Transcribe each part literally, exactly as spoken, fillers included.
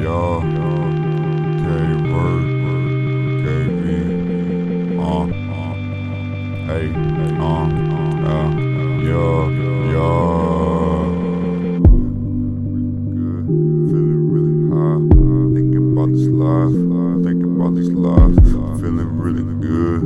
Yo, K-Bird, K-B, uh, hey, uh, uh, yo, yo. Feeling really high, thinking about this life, thinking about this life. Feeling really good,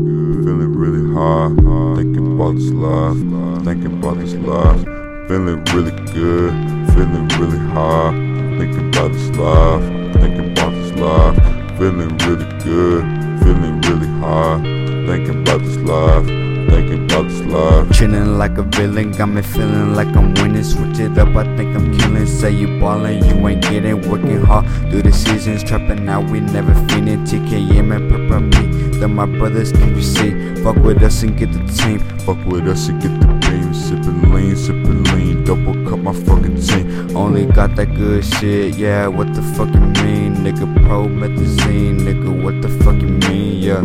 feeling really high, thinking about this life, thinking about this life. Feeling really good, feeling really high. Thinking about this life, thinking about this life, feeling really good, feeling really high. Thinking about this life, thinking about this life. Chilling like a villain, got me feeling like I'm winning. Switch it up, I think I'm killing. Say you ballin', you ain't getting. Working hard through the seasons, trapping out, we never feeling. T K M and Pepper Me, then my brothers keep you safe. Fuck with us and get the team. Fuck with us and get the team. Sippin' lean, sippin' lean, double cup my fucking team. Only got that good shit, yeah, what the fuck you mean? Nigga, promethazine, nigga, what the fuck you mean, yeah.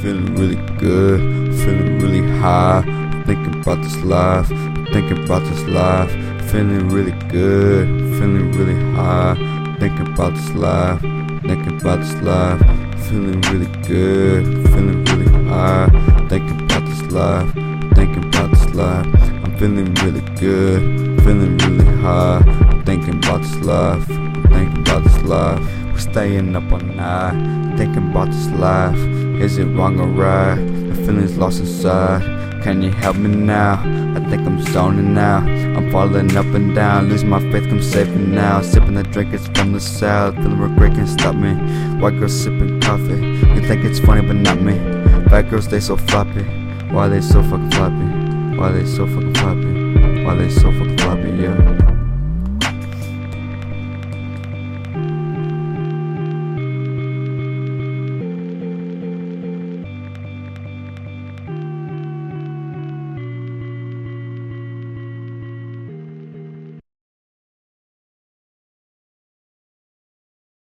Feeling really good, feeling really high. Thinking about this life, thinking about this life. Feeling really good, feeling really high. Thinking about this life, thinking about this life. Feeling really good, feeling really high. Thinking about this life, thinking about this life. I'm feeling really good, feeling really high. Thinking about this life, thinking about this life. We're staying up all night, thinking about this life. Is it wrong or right? The feeling's lost inside. Can you help me now? I think I'm zoning out. I'm falling up and down, losing my faith, come save me now. Sipping the drink, it's from the south. Feeling regret can't stop me. White girls sipping coffee, you think it's funny but not me. Black girls, they so floppy. Why they so fucking floppy? Why they so fucking floppy? Why they so fucking floppy, yeah.